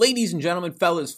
Ladies and gentlemen, fellas,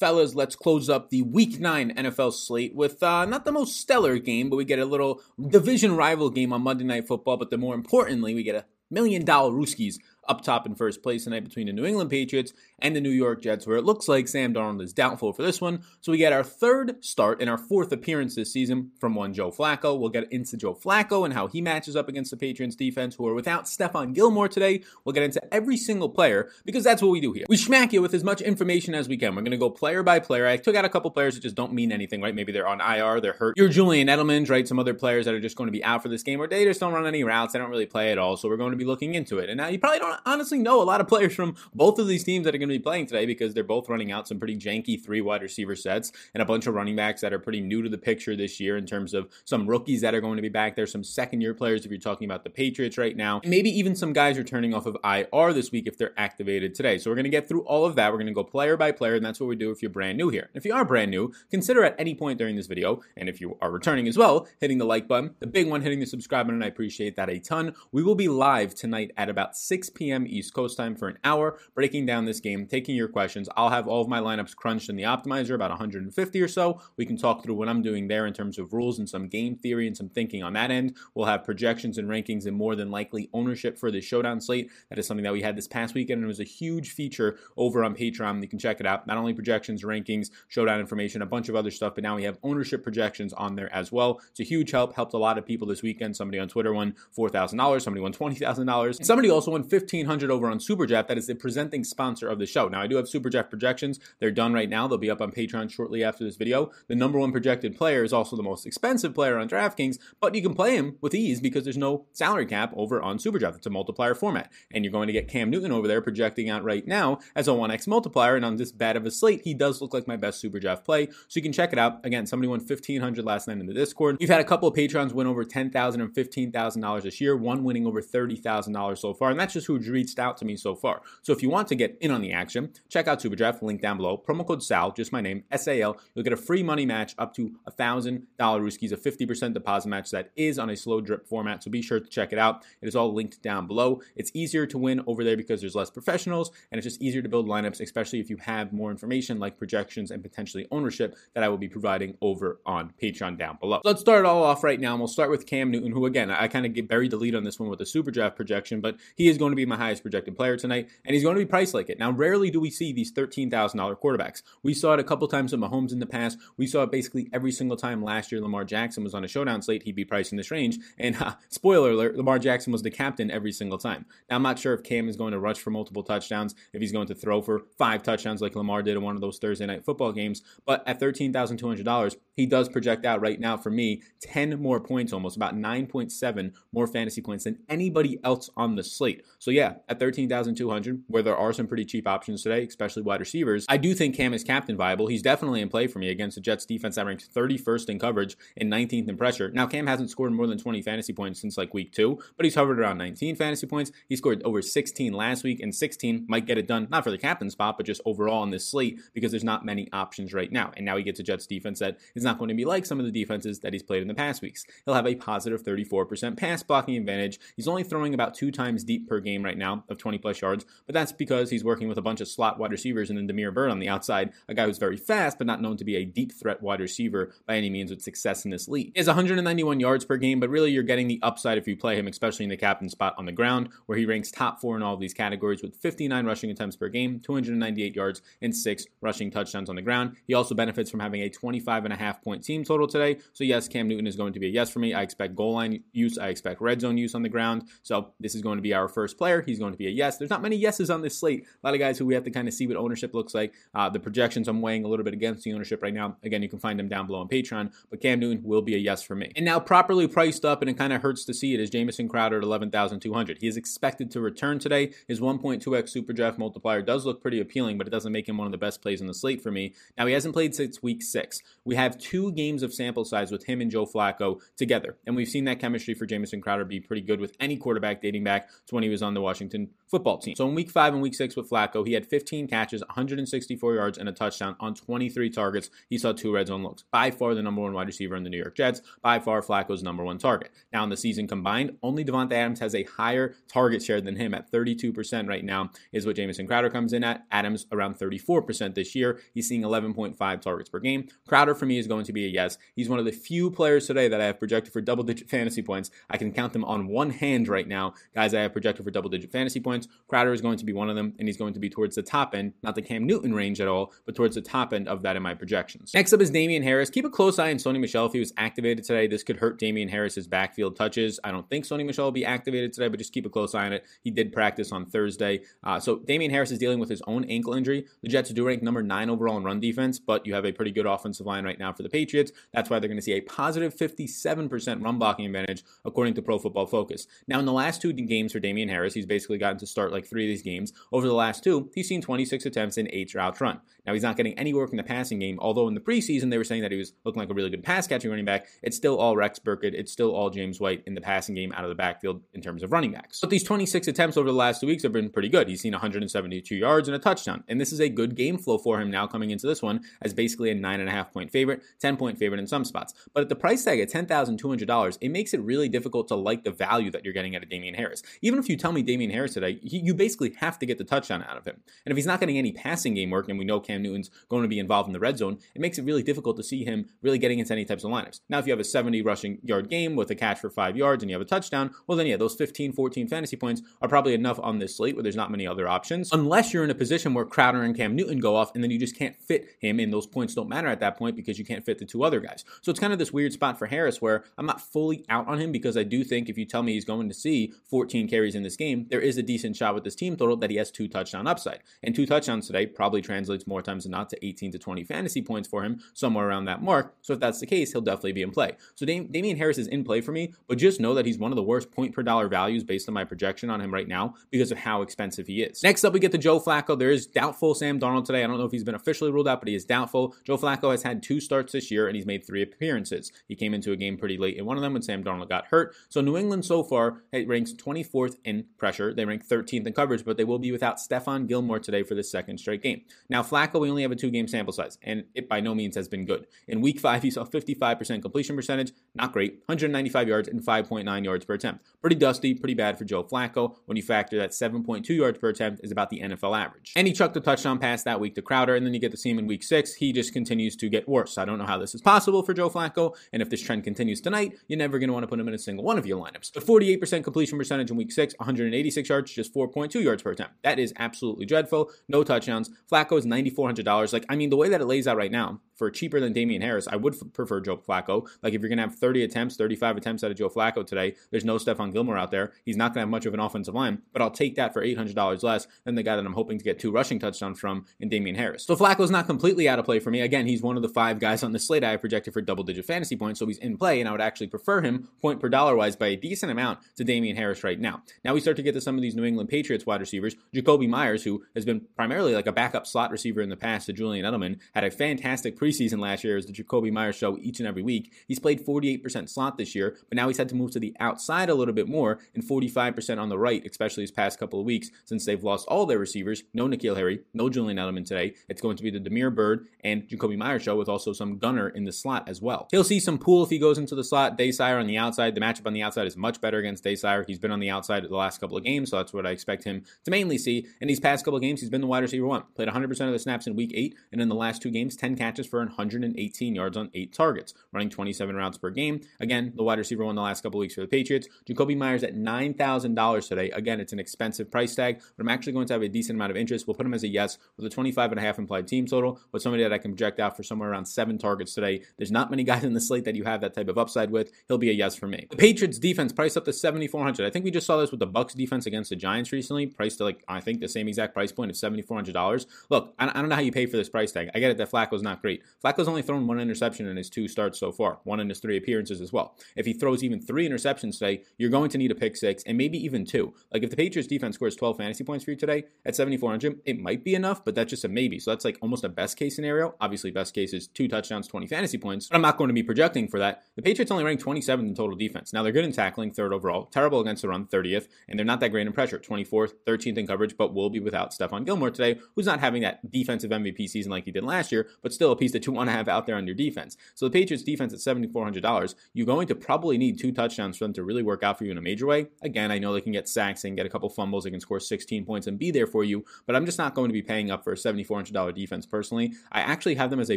let's close up the Week 9 NFL slate with not the most stellar game, but we get a little division rival game on Monday Night Football, but then more importantly, we get a $1 million Rooskies up top in first place tonight between the New England Patriots and the New York Jets, where it looks like Sam Darnold is doubtful for this one. So we get our third start and our fourth appearance this season from one Joe Flacco. We'll get into Joe Flacco and how he matches up against the Patriots defense, who are without Stephon Gilmore today. We'll get into every single player because that's what we do here. We smack you with as much information as we can. We're going to go player by player. I took out a couple players that just don't mean anything, right? Maybe they're on IR, they're hurt. You're Julian Edelman, right? Some other players that are just going to be out for this game, or they just don't run any routes. They don't really play at all. So we're going to be looking into it. And now you probably don't honestly know a lot of players from both of these teams that are going to be playing today because they're both running out some pretty janky three wide receiver sets and a bunch of running backs that are pretty new to the picture this year in terms of some rookies that are going to be back there, some second-year players if you're talking about the Patriots right now, maybe even some guys returning off of IR this week if they're activated today. So we're going to get through all of that. We're going to go player by player, and that's what we do if you're brand new here. If you are brand new, consider at any point during this video, and if you are returning as well, hitting the like button, the big one, hitting the subscribe button, and I appreciate that a ton. We will be live tonight at about 6 p.m. East Coast time for an hour, breaking down this game, taking your questions. I'll have all of my lineups crunched in the optimizer, about 150 or so. We can talk through what I'm doing there in terms of rules and some game theory and some thinking on that end. We'll have projections and rankings and more than likely ownership for the showdown slate. That is something that we had this past weekend, and it was a huge feature over on Patreon. You can check it out. Not only projections, rankings, showdown information, a bunch of other stuff, but now we have ownership projections on there as well. It's a huge help. Helped a lot of people this weekend. Somebody on Twitter won $4,000. Somebody won $20,000. And somebody also won $1,500 over on SuperDraft. That is the presenting sponsor of the show. Now, I do have SuperDraft projections. They're done right now. They'll be up on Patreon shortly after this video. The number one projected player is also the most expensive player on DraftKings, but you can play him with ease because there's no salary cap over on SuperDraft. It's a multiplier format, and you're going to get Cam Newton over there projecting out right now as a 1x multiplier, and on this bad of a slate, he does look like my best SuperDraft play, so you can check it out. Again, somebody won $1,500 last night in the Discord. We've had a couple of Patrons win over $10,000 and $15,000 this year, one winning over $30,000 so far, and that's just who's reached out to me so far. So if you want to get in on the action, check out SuperDraft, link down below, promo code SAL, just my name, S-A-L. You'll get a free money match up to $1,000 Rooskies, a 50% deposit match that is on a slow drip format, so be sure to check it out. It is all linked down below. It's easier to win over there because there's less professionals, and it's just easier to build lineups, especially if you have more information like projections and potentially ownership that I will be providing over on Patreon down below. So let's start it all off right now, and we'll start with Cam Newton, who again, I kind of get buried the lead on this one with a SuperDraft projection, but he is going to be my highest projected player tonight, and he's going to be priced like it. Now, rarely do we see these $13,000 quarterbacks. We saw it a couple times with Mahomes in the past. We saw it basically every single time last year Lamar Jackson was on a showdown slate, he'd be priced in this range, and spoiler alert, Lamar Jackson was the captain every single time. Now, I'm not sure if Cam is going to rush for multiple touchdowns, if he's going to throw for 5 touchdowns like Lamar did in one of those Thursday night football games, but at $13,200, he does project out right now for me 10 more points, almost about 9.7 more fantasy points than anybody else on the slate. So yeah, at $13,200, where there are some pretty cheap options today, especially wide receivers, I do think Cam is captain viable. He's definitely in play for me against the Jets defense that ranks 31st in coverage and 19th in pressure. Now, Cam hasn't scored more than 20 fantasy points since like week 2, but he's hovered around 19 fantasy points. He scored over 16 last week, and 16 might get it done, not for the captain spot, but just overall on this slate because there's not many options right now. And now he gets a Jets defense that is not going to be like some of the defenses that he's played in the past weeks. He'll have a positive 34% pass blocking advantage. He's only throwing about 2 times deep per game right now of 20 plus yards, but that's because he's working with a bunch of slot wide receivers and then Damiere Byrd on the outside, a guy who's very fast but not known to be a deep threat wide receiver by any means with success in this league. He has 191 yards per game, but really you're getting the upside if you play him, especially in the captain spot on the ground, where he ranks top 4 in all of these categories with 59 rushing attempts per game, 298 yards, and 6 rushing touchdowns on the ground. He also benefits from having a 25.5 point team total today. So yes, Cam Newton is going to be a yes for me. I expect goal line use. I expect red zone use on the ground. So this is going to be our first player. He's going to be a yes. There's not many yeses on this slate. A lot of guys who we have to kind of see what ownership looks like. The projections I'm weighing a little bit against the ownership right now. Again, you can find them down below on Patreon, but Cam Newton will be a yes for me. And now properly priced up, and it kind of hurts to see it, is Jamison Crowder at $11,200. He is expected to return today. His 1.2x SuperDraft multiplier does look pretty appealing, but it doesn't make him one of the best plays on the slate for me. Now, he hasn't played since week 6. We have 2 games of sample size with him and Joe Flacco together, and we've seen that chemistry for Jamison Crowder be pretty good with any quarterback dating back to when he was on the Washington football team. So in week 5 and week 6 with Flacco, he had 15 catches, 164 yards, and a touchdown on 23 targets. He saw 2 red zone looks. By far the number one wide receiver in the New York Jets. By far Flacco's number one target. Now in the season combined, only Devontae Adams has a higher target share than him at 32% right now is what Jamison Crowder comes in at. Adams around 34% this year. He's seeing 11.5 targets per game. Crowder for me is going to be a yes. He's one of the few players today that I have projected for double-digit fantasy points. I can count them on one hand right now. Guys I have projected for double-digit fantasy points. Crowder is going to be one of them, and he's going to be towards the top end, not the Cam Newton range at all, but towards the top end of that in my projections. Next up is Damian Harris. Keep a close eye on Sony Michel. If he was activated today, this could hurt Damian Harris's backfield touches. I don't think Sony Michel will be activated today, but just keep a close eye on it. He did practice on Thursday. So Damian Harris is dealing with his own ankle injury. The Jets do rank number 9 overall in run defense, but you have a pretty good offensive line right now for the Patriots. That's why they're going to see a positive 57% run blocking advantage, according to Pro Football Focus. Now, in the last 2 games for Damian Harris, he's basically gotten to start like 3 of these games. Over the last 2, he's seen 26 attempts in 8 routes run. Now, he's not getting any work in the passing game, although in the preseason, they were saying that he was looking like a really good pass-catching running back. It's still all Rex Burkhead. It's still all James White in the passing game out of the backfield in terms of running backs. But these 26 attempts over the last 2 weeks have been pretty good. He's seen 172 yards and a touchdown, and this is a good game flow for him now coming into this one as basically a 9.5-point favorite, 10-point favorite in some spots. But at the price tag at $10,200, it makes it really difficult to like the value that you're getting out of Damian Harris. Even if you tell me Damian Harris today, you basically have to get the touchdown out of him. And if he's not getting any passing game work, and we know Cam Newton's going to be involved in the red zone, it makes it really difficult to see him really getting into any types of lineups. Now, if you have a 70 rushing yard game with a catch for 5 yards and you have a touchdown, well then, yeah, those 15, 14 fantasy points are probably enough on this slate where there's not many other options, unless you're in a position where Crowder and Cam Newton go off and then you just can't fit him and those points don't matter at that point because you can't fit the 2 other guys. So it's kind of this weird spot for Harris where I'm not fully out on him because I do think if you tell me he's going to see 14 carries in this game, there is a decent shot with this team total that he has 2 touchdown upside. And 2 touchdowns today probably translates more times than not to 18 to 20 fantasy points for him, somewhere around that mark. So if that's the case, he'll definitely be in play. So Damian Harris is in play for me, but just know that he's one of the worst point per dollar values based on my projection on him right now because of how expensive he is. Next up, we get to Joe Flacco. There is doubtful Sam Darnold today. I don't know if he's been officially ruled out, but he is doubtful. Joe Flacco has had 2 starts this year and he's made 3 appearances. He came into a game pretty late in one of them when Sam Darnold got hurt. So New England so far ranks 24th in pressure. They rank 13th in coverage, but they will be without Stephon Gilmore today for the 2nd straight game. Now, Flacco, we only have a 2-game sample size, and it by no means has been good. In week 5, he saw 55% completion percentage, not great, 195 yards and 5.9 yards per attempt. Pretty dusty, pretty bad for Joe Flacco. When you factor that 7.2 yards per attempt is about the NFL average. And he chucked a touchdown pass that week to Crowder, and then you get to see him in week 6. He just continues to get worse. I don't know how this is possible for Joe Flacco, and if this trend continues tonight, you're never going to want to put him in a single one of your lineups. But 48% completion percentage in week 6, 186 yards, just 4.2 yards per attempt. That is absolutely dreadful. No touchdowns. Flacco is $9,400. Like, I mean, the way that it lays out right now, for cheaper than Damian Harris, I would prefer Joe Flacco. Like, if you're going to have 30 attempts, 35 attempts out of Joe Flacco today, there's no Stephon Gilmore out there. He's not going to have much of an offensive line, but I'll take that for $800 less than the guy that I'm hoping to get 2 rushing touchdowns from in Damian Harris. So Flacco's not completely out of play for me. Again, he's one of the 5 guys on the slate I projected for double-digit fantasy points, so he's in play, and I would actually prefer him point per dollar-wise by a decent amount to Damian Harris right now. Now we start to get to some of these New England Patriots wide receivers. Jakobi Meyers, who has been primarily like a backup slot receiver in the past to Julian Edelman, had a fantastic preseason last year as the Jakobi Meyers show each and every week. He's played 48% slot this year, but now he's had to move to the outside a little bit more and 45% on the right, especially his past couple of weeks since they've lost all their receivers. No N'Keal Harry, no Julian Edelman today. It's going to be the Damiere Byrd and Jakobi Meyers show with also some Gunner in the slot as well. He'll see some Poole if he goes into the slot. Desire on the outside. The matchup on the outside is much better against Desire. He's been on the outside the last couple of games, so that's what I expect him to mainly see. In these past couple of games, he's been the wide receiver 1. Played 100% of the snaps in week 8, and in the last 2 games, 10 catches for 118 yards on 8 targets, running 27 routes per game. Again, the wide receiver 1 the last couple of weeks for the Patriots. Jakobi Meyers at $9,000 today. Again, it's an expensive price tag, but I'm actually going to have a decent amount of interest. We'll put him as a yes with a 25.5 implied team total, with somebody that I can project out for somewhere around 7 targets today. There's not many guys in the slate that you have that type of upside with. He'll be a yes for me. The Patriots defense priced up to $7,400. I think we just saw this with the Bucs defense against the Giants recently, priced to like, I think the same exact price point of $7,400. Look, I don't know how you pay for this price tag. I get it that Flacco's not great, rate. Flacco's only thrown one interception in his two starts so far, one in his three appearances as well. If he throws even three interceptions today, you're going to need a pick six and maybe even two. Like if the Patriots defense scores 12 fantasy points for you today at 7,400, it might be enough, but that's just a maybe. So that's like almost a best case scenario. Obviously best case is 2 touchdowns, 20 fantasy points, but I'm not going to be projecting for that. The Patriots only ranked 27th in total defense. Now they're good in tackling, 3rd overall, terrible against the run, 30th, and they're not that great in pressure, 24th, 13th in coverage, but will be without Stephon Gilmore today, who's not having that defensive MVP season like he did last year, but still a piece that you want to have out there on your defense. So the Patriots defense at $7,400, you're going to probably need 2 touchdowns for them to really work out for you in a major way. Again, I know they can get sacks and get a couple fumbles, they can score 16 points and be there for you, but I'm just not going to be paying up for a $7,400 defense personally. I actually have them as a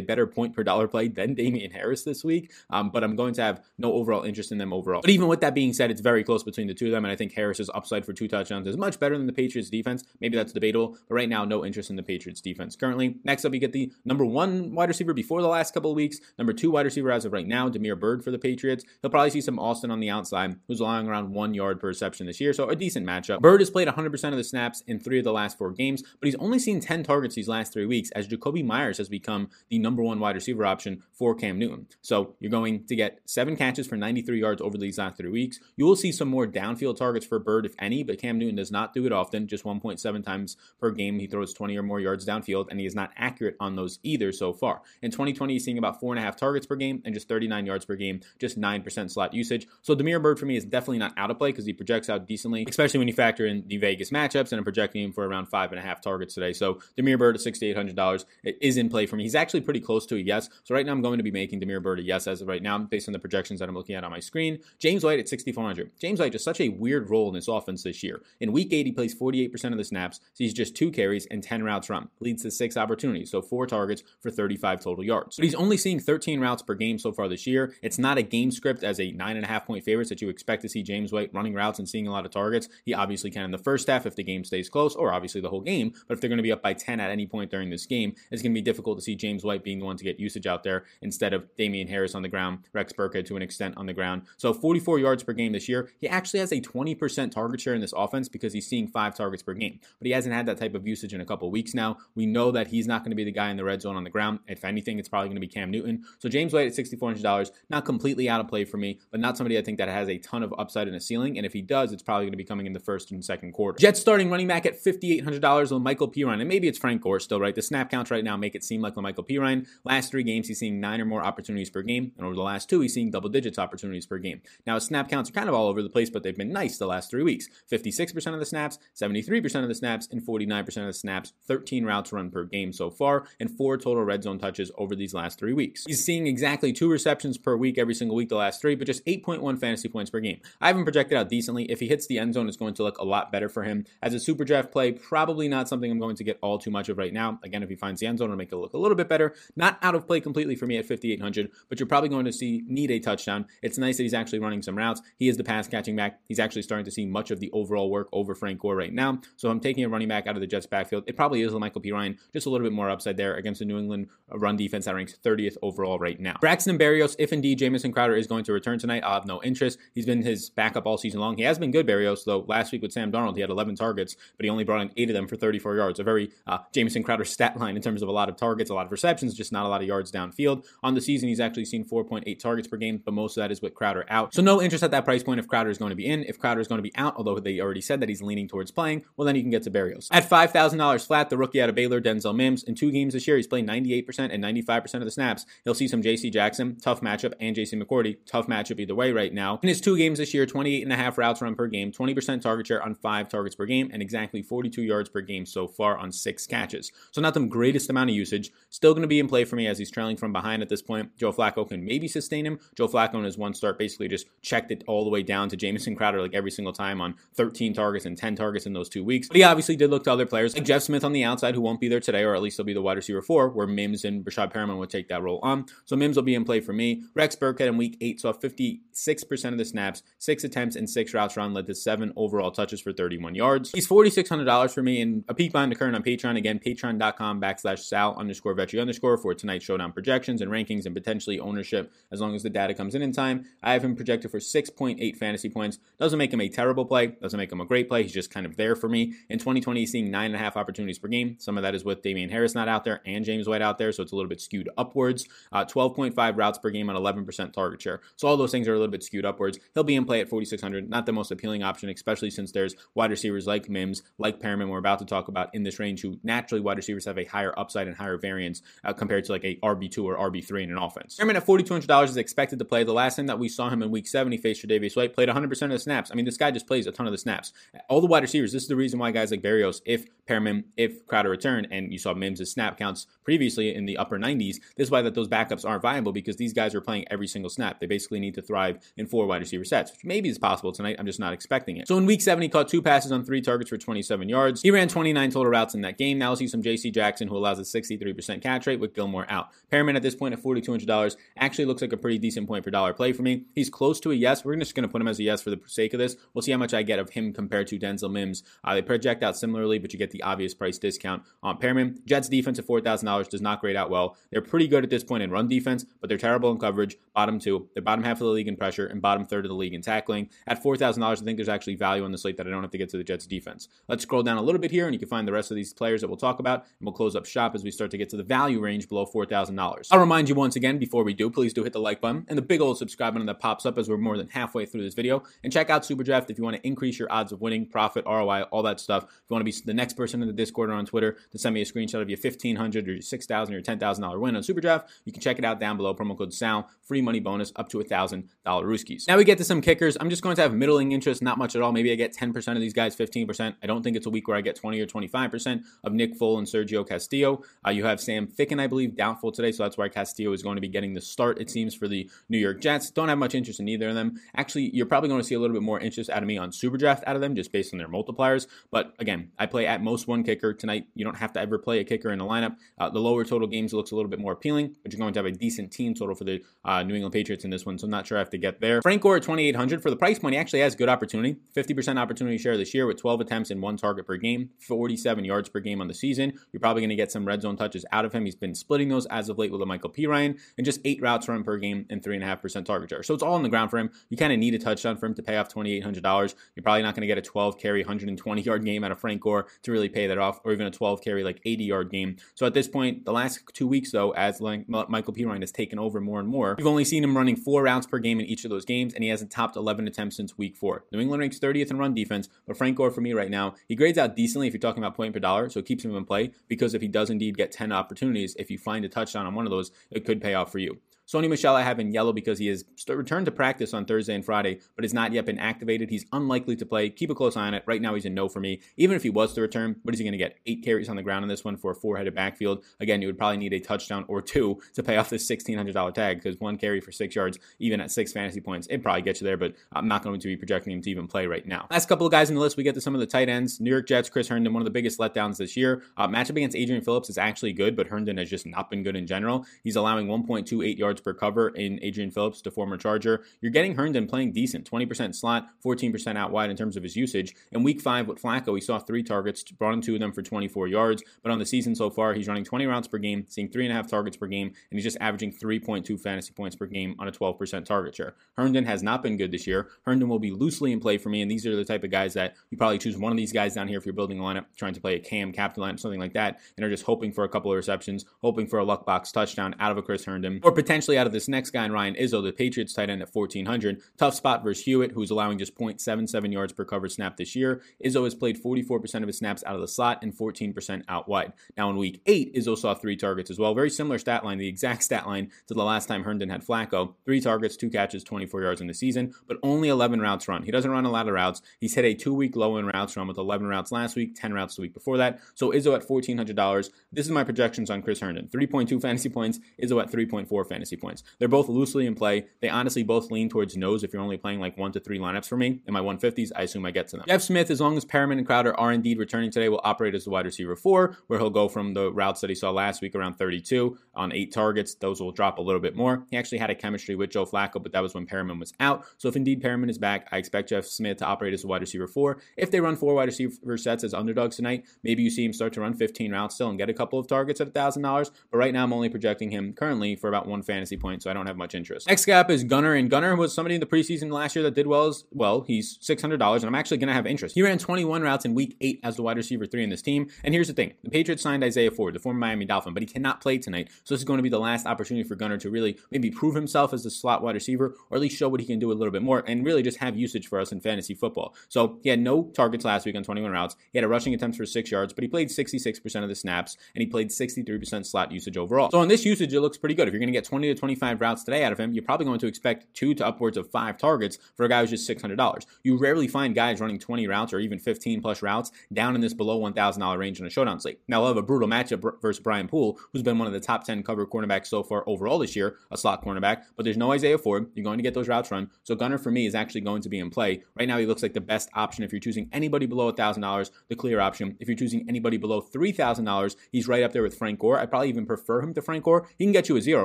better point per dollar play than Damian Harris this week, but I'm going to have no overall interest in them overall. But even with that being said, it's very close between the two of them, and I think Harris's upside for 2 touchdowns is much better than the Patriots defense. Maybe that's debatable, but right now, no interest in the Patriots defense currently. Next up, you get the number 1 wide receiver before the last couple of weeks, number 2 wide receiver as of right now, Damiere Byrd for the Patriots. He'll probably see some Austin on the outside, who's allowing around 1 yard per reception this year, so a decent matchup. Byrd has played 100% of the snaps in 3 of the last 4 games, but he's only seen 10 targets these last 3 weeks, as Jakobi Meyers has become the number 1 wide receiver option for Cam Newton. So you're going to get 7 catches for 93 yards over these last 3 weeks. You will see some more downfield targets for Byrd, if any, but Cam Newton does not do it often. Just 1.7 times per game, he throws 20 or more yards downfield, and he is not accurate on those either so far. In 2020, he's seeing about 4.5 targets per game and just 39 yards per game, just 9% slot usage. So Damiere Byrd for me is definitely not out of play because he projects out decently, especially when you factor in the Vegas matchups, and I'm projecting him for around 5.5 targets today. So Damiere Byrd at $6,800 is in play for me. He's actually pretty close to a yes. So right now, I'm going to be making Damiere Byrd a yes as of right now, based on the projections that I'm looking at on my screen. James White at $6,400. James White just such a weird role in this offense this year. In week 8, he plays 48% of the snaps, sees just 2 carries and 10 routes run, leads to 6 opportunities, so 4 targets for 35 total yards. But he's only seeing 13 routes per game so far this year. It's not a game script as a 9.5-point favorite that you expect to see James White running routes and seeing a lot of targets. He obviously can in the first half if the game stays close, or obviously the whole game, but if they're going to be up by 10 at any point during this game, it's going to be difficult to see James White being the one to get usage out there instead of Damian Harris on the ground, Rex Burkhead to an extent on the ground. So 44 yards per game this year. He actually has a 20% target share in this offense because he's seeing 5 targets per game, but he hasn't had that type of usage in a couple weeks now. We know that he's not going to be the guy in the red zone on the ground. If anything, it's probably going to be Cam Newton. So James White at $6,400, not completely out of play for me, but not somebody I think that has a ton of upside in a ceiling. And if he does, it's probably going to be coming in the first and second quarter. Jets starting running back at $5,800, La'Mical Perine, and maybe it's Frank Gore still, right? The snap counts right now make it seem like La'Mical Perine. Last 3 games, he's seeing 9 or more opportunities per game, and over the last 2, he's seeing double digits opportunities per game. Now his snap counts are kind of all over the place, but they've been nice the last 3 weeks. 56% of the snaps, 73% of the snaps, and 49% of the snaps, 13 routes run per game so far, and 4 total red zone touches over these last 3 weeks. He's seeing exactly 2 receptions per week every single week the last 3, but just 8.1 fantasy points per game. I haven't projected out decently. If he hits the end zone, it's going to look a lot better for him. As a super draft play, probably not something I'm going to get all too much of right now. Again, if he finds the end zone, it'll make it look a little bit better. Not out of play completely for me at $5,800, but you're probably going to need a touchdown. It's nice that he's actually running some routes. He is the pass catching back. He's actually starting to see much of the overall work over Frank Gore right now. So I'm taking a running back out of the Jets backfield. It probably is La'Mical Perine, just a little bit more upside there against the New England run defense that ranks 30th overall right now. Braxton Berrios, if indeed Jamison Crowder is going to return tonight, I'll have no interest. He's been his backup all season long. He has been good, Berrios, though last week with Sam Darnold, he had 11 targets, but he only brought in 8 of them for 34 yards. A very Jamison Crowder stat line in terms of a lot of targets, a lot of receptions, just not a lot of yards downfield. On the season, he's actually seen 4.8 targets per game, but most of that is with Crowder out. So no interest at that price point if Crowder is going to be in. If Crowder is going to be out, although they already said that he's leaning towards playing, well, then you can get to Berrios. At $5,000 flat, the rookie out of Baylor, Denzel Mims, in 2 games this year, he's played 98% and 95% of the snaps. He'll see some J.C. Jackson, tough matchup, and J.C. McCourty, tough matchup either way right now. In his 2 games this year, 28.5 routes run per game, 20% target share on 5 targets per game, and exactly 42 yards per game so far on 6 catches. So not the greatest amount of usage. Still going to be in play for me as he's trailing from behind at this point. Joe Flacco can maybe sustain him. Joe Flacco in his 1 start basically just checked it all the way down to Jamison Crowder like every single time on 13 targets and 10 targets in those 2 weeks. But he obviously did look to other players like Jeff Smith on the outside, who won't be there today, or at least he'll be the wide receiver 4, where Mims and Rashad Perriman will take that role on. So Mims will be in play for me. Rex Burkhead in week 8 saw 56% of the snaps, 6 attempts, and 6 routes run, led to 7 overall touches for 31 yards. He's $4,600 for me, and a peek behind the curtain on Patreon. Again, patreon.com/Sal_Vetri_ for tonight's showdown projections and rankings and potentially ownership as long as the data comes in time. I have him projected for 6.8 fantasy points. Doesn't make him a terrible play. Doesn't make him a great play. He's just kind of there for me. In 2020, he's seeing 9.5 opportunities per game. Some of that is with Damian Harris not out there and James White out there, so it's a a little bit skewed upwards. 12.5 routes per game on 11% target share. So all those things are a little bit skewed upwards. He'll be in play at 4,600. Not the most appealing option, especially since there's wide receivers like Mims, like Perriman, we're about to talk about in this range, who naturally wide receivers have a higher upside and higher variance compared to like a RB2 or RB3 in an offense. Perriman at $4,200 is expected to play. The last time that we saw him in week 7, he faced Tre'Davious White, played 100% of the snaps. I mean, this guy just plays a ton of the snaps. All the wide receivers, this is the reason why guys like Berrios, if Perriman, if Crowder return, and you saw Mims' snap counts previously in the upper 90s, this is why that those backups aren't viable, because these guys are playing every single snap. They basically need to thrive in 4 wide receiver sets, which maybe is possible tonight. I'm just not expecting it. So in week 7, he caught 2 passes on 3 targets for 27 yards. He ran 29 total routes in that game. Now we'll see some J.C. Jackson, who allows a 63% catch rate with Gilmore out. Perriman at this point at $4,200 actually looks like a pretty decent point per dollar play for me. He's close to a yes. We're just going to put him as a yes for the sake of this. We'll see how much I get of him compared to Denzel Mims. They project out similarly, but you get the obvious price discount on Perriman. Jets defense at $4,000 does not grade out well. They're pretty good at this point in run defense, but they're terrible in coverage. Bottom 2. They're bottom half of the league in pressure and bottom third of the league in tackling. At $4,000, I think there's actually value on the slate that I don't have to get to the Jets defense. Let's scroll down a little bit here and you can find the rest of these players that we'll talk about, and we'll close up shop as we start to get to the value range below $4,000. I'll remind you once again, before we do, please do hit the like button and the big old subscribe button that pops up as we're more than halfway through this video. And check out SuperDraft if you want to increase your odds of winning, profit, ROI, all that stuff. If you want to be the next person in the Discord or on Twitter to send me a screenshot of your $1,500 or your $6,000 or $10,000 win on SuperDraft, you can check it out down below. Promo code SOUND, free money bonus up to $1,000 Rooskies. Now we get to some kickers. I'm just going to have middling interest, not much at all. Maybe I get 10% of these guys, 15%. I don't think it's a week where I get 20 or 25% of Nick Foles and Sergio Castillo. You have Sam Ficken, I believe, doubtful today, so that's why Castillo is going to be getting the start, it seems, for the New York Jets. Don't have much interest in either of them. Actually, you're probably going to see a little bit more interest out of me on SuperDraft out of them, just based on their multipliers. But again, I play at most one kicker tonight. You don't have to ever play a kicker in the lineup. The lower total games looks a little bit more appealing, but you're going to have a decent team total for the New England Patriots in this one, so I'm not sure I have to get there. Frank Gore at $2,800 for the price point. He actually has good opportunity. 50% opportunity share this year with 12 attempts and 1 target per game, 47 yards per game on the season. You're probably going to get some red zone touches out of him. He's been splitting those as of late with La'Mical Perine, and just 8 routes run per game and 3.5% target share. So it's all on the ground for him. You kind of need a touchdown for him to pay off $2,800. You're probably not going to get a 12 carry, 120 yard game out of Frank Gore to really pay that off, or even a 12 carry, like 80 yard game. So at this point, the last 2 weeks though, as La'Mical Perine has taken over more and more, you've only seen him running 4 routes per game in each of those games, and he hasn't topped 11 attempts since week 4. New England ranks 30th in run defense, but Frank Gore for me right now, he grades out decently if you're talking about point per dollar, so it keeps him in play, because if he does indeed get 10 opportunities, if you find a touchdown on one of those, it could pay off for you. Sony Michel I have in yellow because he has returned to practice on Thursday and Friday, but has not yet been activated. He's unlikely to play. Keep a close eye on it. Right now, he's a no for me. Even if he was to return, what is he going to get? 8 carries on the ground in this one for a 4-headed backfield. Again, you would probably need a touchdown or 2 to pay off this $1,600 tag, because 1 carry for 6 yards, even at 6 fantasy points, it probably gets you there, but I'm not going to be projecting him to even play right now. Last couple of guys in the list, we get to some of the tight ends. New York Jets, Chris Herndon, one of the biggest letdowns this year. Matchup against Adrian Phillips is actually good, but Herndon has just not been good in general. He's allowing 1.28 yards per cover in Adrian Phillips, the former Charger. You're getting Herndon playing decent, 20% slot, 14% out wide in terms of his usage. In week 5 with Flacco, he saw 3 targets, brought in 2 of them for 24 yards, but on the season so far, he's running 20 routes per game, seeing 3.5 targets per game, and he's just averaging 3.2 fantasy points per game on a 12% target share. Herndon has not been good this year. Herndon will be loosely in play for me, and these are the type of guys that you probably choose one of these guys down here if you're building a lineup, trying to play a Cam captain lineup, something like that, and are just hoping for a couple of receptions, hoping for a luck box touchdown out of a Chris Herndon, or potentially out of this next guy in Ryan Izzo, the Patriots tight end at $1,400. Tough spot versus Hewitt, who's allowing just 0.77 yards per covered snap this year. Izzo has played 44% of his snaps out of the slot and 14% out wide. Now in week 8, Izzo saw 3 targets as well. Very similar stat line, the exact stat line to the last time Herndon had Flacco. 3 targets, 2 catches, 24 yards in the season, but only 11 routes run. He doesn't run a lot of routes. He's hit a 2-week low in routes run with 11 routes last week, 10 routes the week before that. So Izzo at $1,400. This is my projections on Chris Herndon. 3.2 fantasy points, Izzo at 3.4 fantasy points. They're both loosely in play. They honestly both lean towards no's if you're only playing like 1 to 3 lineups for me. In my 150s, I assume I get to them. Jeff Smith, as long as Perriman and Crowder are indeed returning today, will operate as the wide receiver 4, where he'll go from the routes that he saw last week around 32 on 8 targets. Those will drop a little bit more. He actually had a chemistry with Joe Flacco, but that was when Perriman was out. So if indeed Perriman is back, I expect Jeff Smith to operate as a wide receiver 4. If they run 4 wide receiver sets as underdogs tonight, maybe you see him start to run 15 routes still and get a couple of targets at $1,000. But right now, I'm only projecting him currently for about 1 fantasy fantasy points, so I don't have much interest. Next gap is Gunner, and Gunner was somebody in the preseason last year that did well as well. He's $600, and I'm actually going to have interest. He ran 21 routes in week 8 as the wide receiver 3 in this team, and here's the thing. The Patriots signed Isaiah Ford, the former Miami Dolphin, but he cannot play tonight, so this is going to be the last opportunity for Gunner to really maybe prove himself as the slot wide receiver, or at least show what he can do a little bit more, and really just have usage for us in fantasy football. So he had no targets last week on 21 routes. He had a rushing attempt for 6 yards, but he played 66% of the snaps, and he played 63% slot usage overall. So on this usage, it looks pretty good. If you're going to get 20 to 25 routes today out of him, you're probably going to expect 2 to upwards of 5 targets for a guy who's just $600. You rarely find guys running 20 routes or even 15 plus routes down in this below $1,000 range in a showdown slate. Now, I'll have a brutal matchup versus Brian Poole, who's been one of the top 10 cover cornerbacks so far overall this year, a slot cornerback, but there's no Isaiah Ford. You're going to get those routes run. So Gunner for me is actually going to be in play. Right now, he looks like the best option if you're choosing anybody below $1,000, the clear option. If you're choosing anybody below $3,000, he's right up there with Frank Gore. I probably even prefer him to Frank Gore. He can get you a 0,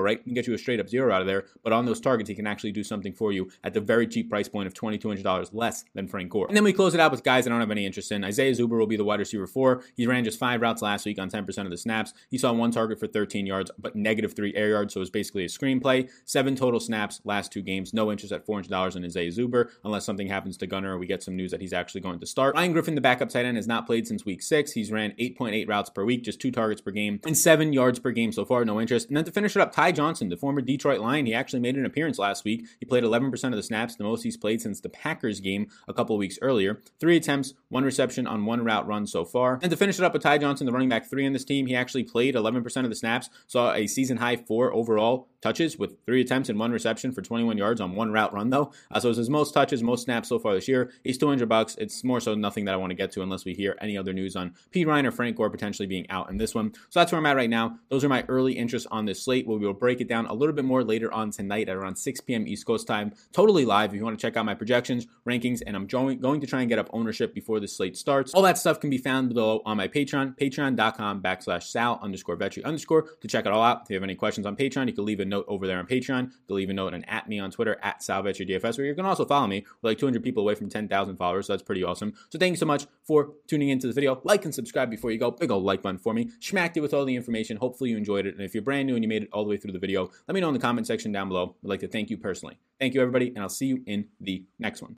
right? He can get you a straight up 0 out of there, but on those targets, he can actually do something for you at the very cheap price point of $2,200 less than Frank Gore. And then we close it out with guys I don't have any interest in. Isaiah Zuber will be the wide receiver 4. He ran just 5 routes last week on 10% of the snaps. He saw 1 target for 13 yards, but -3 air yards, so it's basically a screenplay. 7 total snaps last 2 games. No interest at $400 in Isaiah Zuber, unless something happens to Gunner or we get some news that he's actually going to start. Ryan Griffin, the backup tight end, has not played since week 6. He's ran 8.8 routes per week, just 2 targets per game, and 7 yards per game so far. No interest. And then to finish it up, Ty Johnson, the former Detroit Lion, he actually made an appearance last week. He played 11% of the snaps, the most he's played since the Packers game a couple weeks earlier. 3 attempts, 1 reception on 1 route run so far. And to finish it up with Ty Johnson, the running back 3 in this team, he actually played 11% of the snaps, saw a season high 4 overall touches with 3 attempts and 1 reception for 21 yards on 1 route run though. So it's his most touches, most snaps so far this year. He's $200. It's more so nothing that I want to get to unless we hear any other news on P. Ryan or Frank Gore potentially being out in this one. So that's where I'm at right now. Those are my early interests on this slate. We will break it down a little bit more later on tonight at around 6 p.m. East Coast time, totally live. If you want to check out my projections, rankings, and I'm going to try and get up ownership before the slate starts. All that stuff can be found below on my Patreon, patreon.com/sal_vetri_ to check it all out. If you have any questions on Patreon, you can leave a note over there on Patreon. You can leave a note and at me on Twitter @salvetridfs, where you can also follow me. We're like 200 people away from 10,000 followers, so that's pretty awesome. So thank you so much for tuning into the video. Like and subscribe before you go. Big old like button for me. Smacked it with all the information. Hopefully you enjoyed it. And if you're brand new and you made it all the way through the video, let me know in the comment section down below. I'd like to thank you personally. Thank you everybody, and I'll see you in the next one.